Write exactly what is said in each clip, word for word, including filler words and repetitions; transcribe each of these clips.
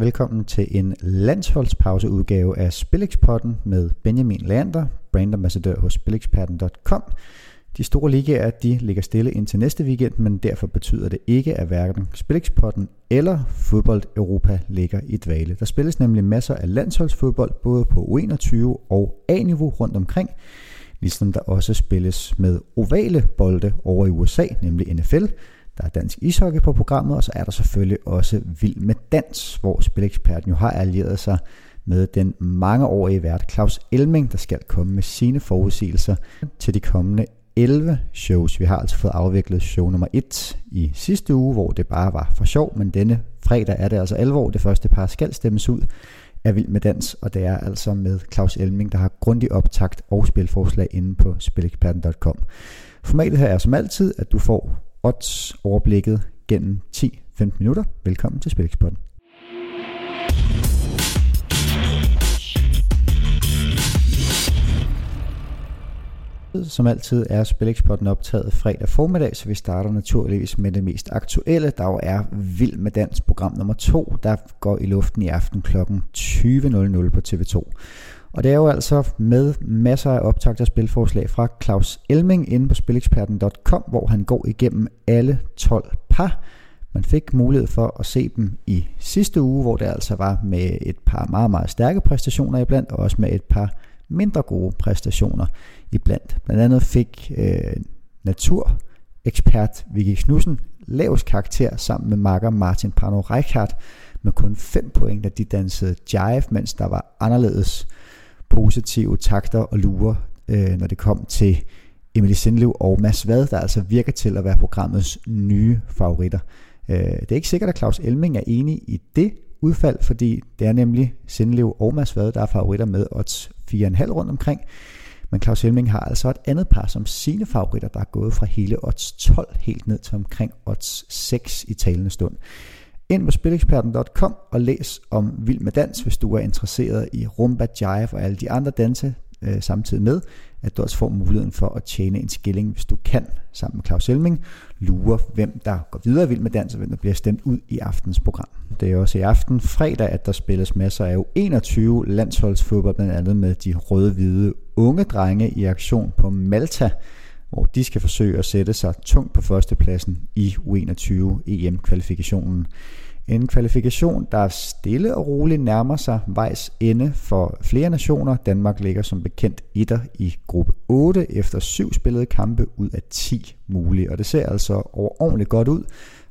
Velkommen til en landsholdspauseudgave af Spillingspotten med Benjamin Leander, brandambassadør hos spilleksperten punktum com. De store ligaer, de ligger stille indtil næste weekend, men derfor betyder det ikke, at hverken Spillingspotten eller Fodbold Europa ligger i dvale. Der spilles nemlig masser af landsholdsfodbold, både på U enogtyve og A-niveau rundt omkring, ligesom der også spilles med ovale bolde over i U S A, nemlig N F L. Der er dansk ishockey på programmet, og så er der selvfølgelig også Vild Med Dans, hvor Spilleksperten jo har allieret sig med den mangeårige vært Claus Elming, der skal komme med sine forudsigelser til de kommende elleve shows. Vi har altså fået afviklet show nummer et i sidste uge, hvor det bare var for sjov, men denne fredag er det altså alvor. Det første par skal stemmes ud af Vild Med Dans, og det er altså med Claus Elming, der har grundig optakt og spilforslag inde på spilleksperten punktum com. Formatet her er som altid, at du får odds overblikket gennem ti til femten minutter. Velkommen til Spilleksperten. Som altid er Spilleksperten optaget fredag formiddag, så vi starter naturligvis med det mest aktuelle, der jo er Vild Med Dans program nummer to, der går i luften i aften kl. tyve på T V to. Og det er jo altså med masser af optakt og spilforslag fra Claus Elming inde på spilleksperten punktum com, hvor han går igennem alle tolv par. Man fik mulighed for at se dem i sidste uge, hvor det altså var med et par meget, meget stærke præstationer iblandt, og også med et par mindre gode præstationer iblandt. Blandt andet fik øh, naturekspert Vicky Snussen lavest karakter sammen med makker Martin Pano-Reichhardt med kun fem point, da de dansede jive, mens der var anderledes positive takter og lurer, øh, når det kom til Emil Sindeløv og Mads Vade, der altså virker til at være programmets nye favoritter. Øh, det er ikke sikkert, at Claus Elming er enig i det udfald, fordi det er nemlig Sindeløv og Mads Vade, der er favoritter med odds fire komma fem rundt omkring. Men Claus Elming har altså et andet par som sine favoritter, der er gået fra hele odds tolv helt ned til omkring odds seks i talende stund. Ind på spilleksperten punktum com og læs om Vild Med Dans, hvis du er interesseret i rumba, jive og alle de andre danse, øh, samtidig med, at du også får muligheden for at tjene en skilling, hvis du kan, sammen med Claus Elming, lure, hvem der går videre i Vild Med Dans, og hvem der bliver stemt ud i aftens program. Det er også i aften fredag, at der spilles masser af U enogtyve landsholdsfodbold, blandt andet med de rød-hvide unge drenge i aktion på Malta, hvor de skal forsøge at sætte sig tungt på førstepladsen i U enogtyve E M-kvalifikationen. En kvalifikation, der stille og roligt nærmer sig vejs ende for flere nationer. Danmark ligger som bekendt etter i gruppe otte efter syv spillede kampe ud af ti mulige. Og det ser altså overordentligt godt ud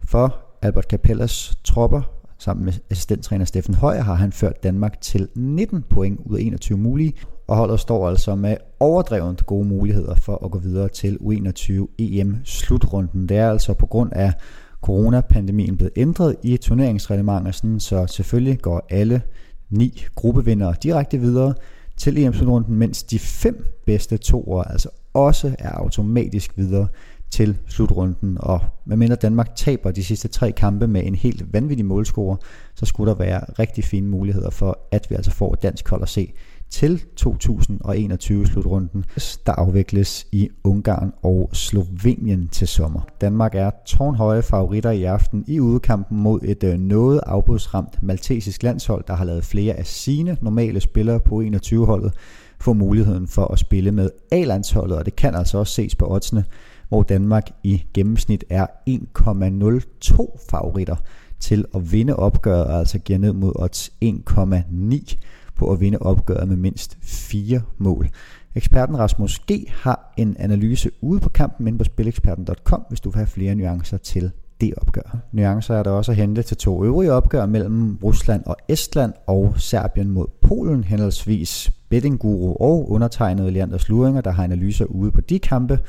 for Albert Capellas tropper. Sammen med assistenttræner Steffen Højer har han ført Danmark til nitten point ud af enogtyve mulige. Og holdet står altså med overdrevent gode muligheder for at gå videre til U enogtyve E M-slutrunden. Det er altså på grund af coronapandemien blevet ændret i turneringsreglementer, så selvfølgelig går alle ni gruppevindere direkte videre til E M-slutrunden, mens de fem bedste toere altså også er automatisk videre til slutrunden. Og medmindre Danmark taber de sidste tre kampe med en helt vanvittig målscore, så skulle der være rigtig fine muligheder for, at vi altså får et dansk hold at se til to tusind enogtyve-slutrunden, der afvikles i Ungarn og Slovenien til sommer. Danmark er tårnhøje favoritter i aften i udekampen mod et noget afbudsramt maltesisk landshold, der har lavet flere af sine normale spillere på enogtyve-holdet få muligheden for at spille med A-landsholdet, og det kan altså også ses på oddsene, hvor Danmark i gennemsnit er en komma nul to favoritter til at vinde opgøret, og altså giver ned mod odds en komma ni på at vinde opgøret med mindst fire mål. Eksperten Rasmus G har en analyse ude på kampen inde på spilleksperten punktum com, hvis du vil have flere nuancer til det opgør. Nuancer er der også at hente til to øvrige opgør mellem Rusland og Estland og Serbien mod Polen, henholdsvis bettingguru og undertegnede Leander Sluringer, der har analyser ude på de kampe.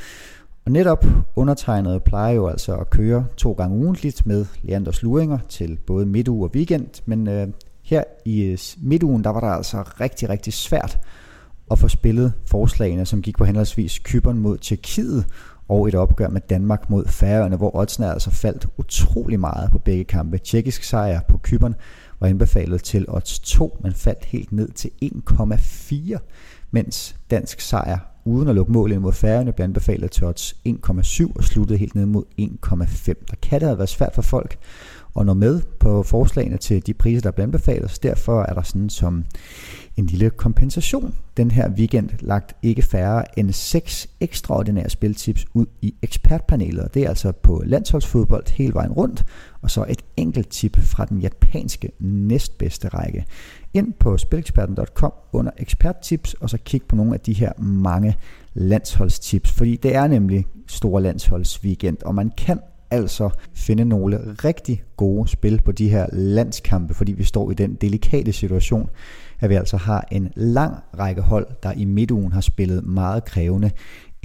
Og netop undertegnede plejer jo altså at køre to gange ugentligt med Leander Sluringer til både midtuge og weekend, men øh, her i midtugen, der var der altså rigtig, rigtig svært at få spillet forslagene, som gik på henholdsvis Cypern mod Tjekkiet og et opgør med Danmark mod Færøerne, hvor oddsene altså faldt utrolig meget på begge kampe. Tjekkisk sejr på Cypern var anbefalet til odds to, men faldt helt ned til en komma fire, mens dansk sejr uden at lukke mål ind mod Færøerne blev anbefalet til odds en komma syv og sluttede helt ned mod en komma fem. Der kan det have været svært for folk og når med på forslagene til de priser, der bliver anbefalet. Så derfor er der sådan som en lille kompensation den her weekend lagt ikke færre end seks ekstraordinære spiltips ud i ekspertpanelet. Det er altså på landsholdsfodbold hele vejen rundt, og så et enkelt tip fra den japanske næstbedste række. Ind på spilleksperten punktum com under eksperttips, og så kig på nogle af de her mange landsholdstips, fordi det er nemlig store landsholdsweekend, og man kan altså finde nogle rigtig gode spil på de her landskampe, fordi vi står i den delikate situation, at vi altså har en lang række hold, der i midtugen har spillet meget krævende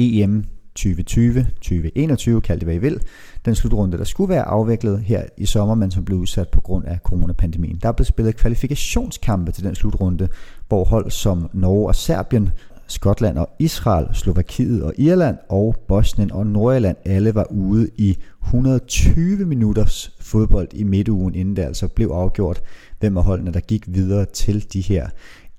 E M tyve tyve til tyve enogtyve, kald det hvad I vil, den slutrunde, der skulle være afviklet her i sommer, men som blev udsat på grund af coronapandemien. Der blev spillet kvalifikationskampe til den slutrunde, hvor hold som Norge og Serbien, Skotland og Israel, Slovakiet og Irland og Bosnien og Nordirland alle var ude i hundrede og tyve minutters fodbold i midtugen, inden det altså blev afgjort, hvem af holdene, der gik videre til de her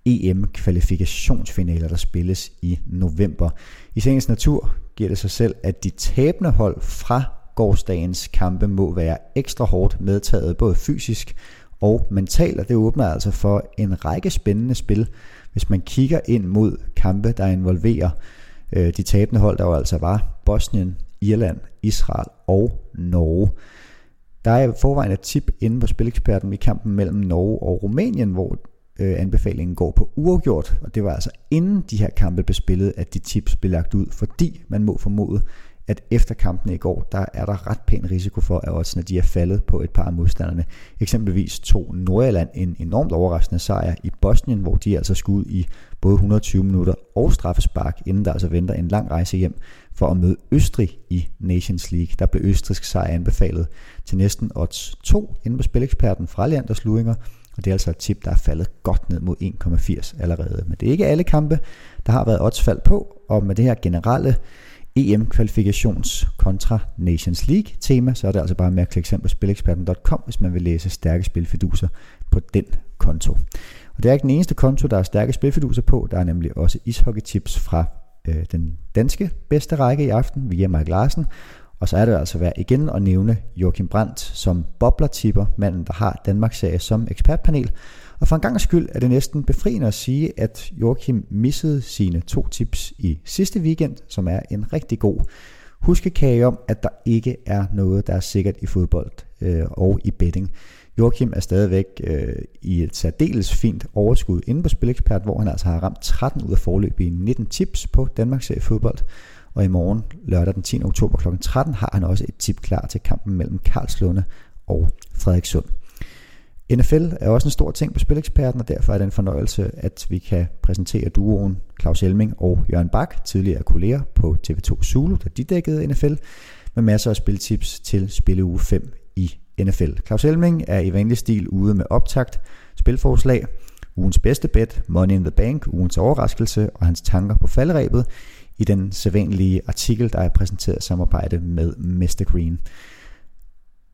E M-kvalifikationsfinaler, der spilles i november. I sagens natur giver det sig selv, at de tabende hold fra gårsdagens kampe må være ekstra hårdt medtaget, både fysisk og mentalt, og det åbner altså for en række spændende spil, hvis man kigger ind mod kampe, der involverer øh, de tabende hold, der jo altså var Bosnien, Irland, Israel og Norge. Der er forvejen et tip inde på Spileksperten i kampen mellem Norge og Rumænien, hvor øh, anbefalingen går på uafgjort, og det var altså inden de her kampe blev spillet, at de tips blev lagt ud, fordi man må formode, at efter kampen i går, der er der ret pæn risiko for, at oddsene de er faldet på et par af modstanderne. Eksempelvis tog Nordirland en enormt overraskende sejr i Bosnien, hvor de altså skulle ud i både hundrede og tyve minutter og straffespark, inden der altså venter en lang rejse hjem for at møde Østrig i Nations League. Der blev østrigsk sejr anbefalet til næsten odds to inde på Spileksperten fra Leander Sluringer, og det er altså et tip, der er faldet godt ned mod en komma firs allerede. Men det er ikke alle kampe, der har været oddsfald på, og med det her generelle E M-kvalifikations kontra Nations League tema, så er det altså bare med at klikke på spilleksperten punktum com, hvis man vil læse stærke spilfiduser på den konto. Og det er ikke den eneste konto, der er stærke spilfiduser på. Der er nemlig også ishockeytips fra øh, den danske bedste række i aften via Mike Larsen. Og så er det altså værd igen at nævne Joachim Brandt som boblertipper, manden der har Danmarks serie som ekspertpanel. Og for en gangs skyld er det næsten befriende at sige, at Joachim missede sine to tips i sidste weekend, som er en rigtig god huskekage om, at der ikke er noget, der er sikkert i fodbold øh, og i betting. Joachim er stadigvæk øh, i et særdeles fint overskud inde på Spilekspert, hvor han altså har ramt tretten ud af forløb i nitten tips på Danmarks serie fodbold. Og i morgen lørdag den tiende oktober klokken tretten har han også et tip klar til kampen mellem Karlslunde og Frederikssund. N F L er også en stor ting på Spileksperten, og derfor er det en fornøjelse, at vi kan præsentere duoen Claus Elming og Jørgen Bach, tidligere kolleger på T V to Zulu, da de dækkede N F L, med masser af spiltips til spilleuge fem i N F L. Claus Elming er i vanlig stil ude med optakt, spilforslag, ugens bedste bet, Money in the Bank, ugens overraskelse og hans tanker på falderebet i den sædvanlige artikel, der er præsenteret samarbejde med Mister Green.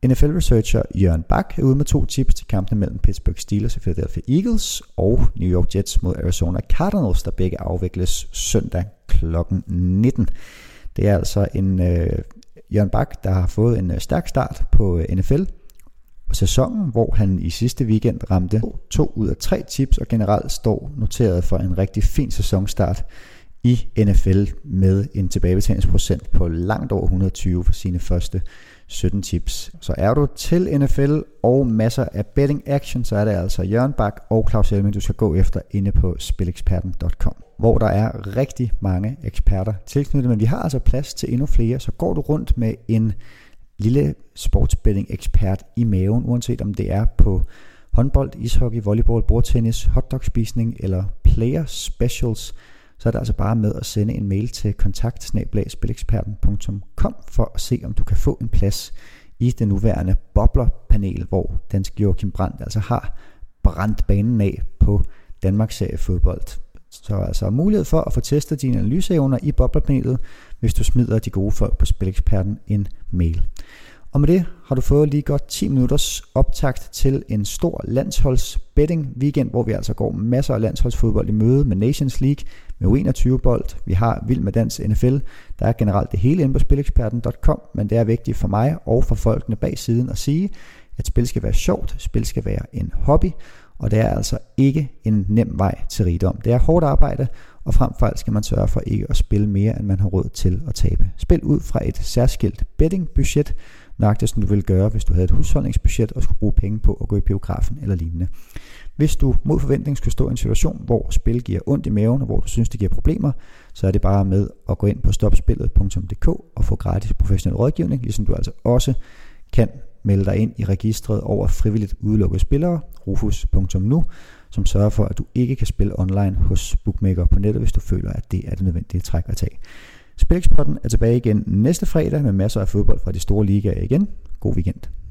N F L-researcher Jørgen Bach er ude med to tips til kampene mellem Pittsburgh Steelers og Philadelphia Eagles og New York Jets mod Arizona Cardinals, der begge afvikles søndag klokken nitten. Det er altså en øh, Jørgen Bach, der har fået en stærk start på N F L og sæsonen, hvor han i sidste weekend ramte to ud af tre tips og generelt står noteret for en rigtig fin sæsonstart i N F L med en tilbagebetalingsprocent på langt over hundrede og tyve for sine første sytten tips. Så er du til N F L og masser af betting action, så er det altså Jørgen Bach og Claus Elming, du skal gå efter inde på spilleksperten punktum com, hvor der er rigtig mange eksperter tilknyttet, men vi har altså plads til endnu flere, så går du rundt med en lille sportsbetting ekspert i maven, uanset om det er på håndbold, ishockey, volleyball, bordtennis, hotdogspisning eller player specials, så er det altså bare med at sende en mail til kontakt snabel-a spilleksperten punktum com for at se, om du kan få en plads i det nuværende boblerpanel, hvor dansk Joachim Brandt altså har brændt banen af på Danmarks serie fodbold. Så altså mulighed for at få testet dine analyseevner i boblerpanelet, hvis du smider de gode folk på Spilleksperten en mail. Og med det har du fået lige godt ti minutters optakt til en stor landsholdsbetting weekend, hvor vi altså går masser af landsholdsfodbold i møde med Nations League, med U enogtyve bold. Vi har Vild Med Dans N F L. Der er generelt det hele inde på spilleksperten punktum com, men det er vigtigt for mig og for folkene bag siden at sige, at Spil skal være sjovt, spil skal være en hobby, og det er altså ikke en nem vej til rigdom. Det er hårdt arbejde, og frem for alt skal man sørge for ikke at spille mere, end man har råd til at tabe. Spil ud fra et særskilt bettingbudget, nøjagtigt som du ville gøre, hvis du havde et husholdningsbudget og skulle bruge penge på at gå i biografen eller lignende. Hvis du mod forventning skulle stå i en situation, hvor spil giver ondt i maven, og hvor du synes, det giver problemer, så er det bare med at gå ind på stop spillet punktum d k og få gratis professionel rådgivning, ligesom du altså også kan melde dig ind i registret over frivilligt udelukkede spillere, rufus punktum nu, som sørger for, at du ikke kan spille online hos bookmaker på nettet, hvis du føler, at det er det nødvendige træk at tage. Spilleksperten er tilbage igen næste fredag med masser af fodbold fra de store ligaer igen. God weekend.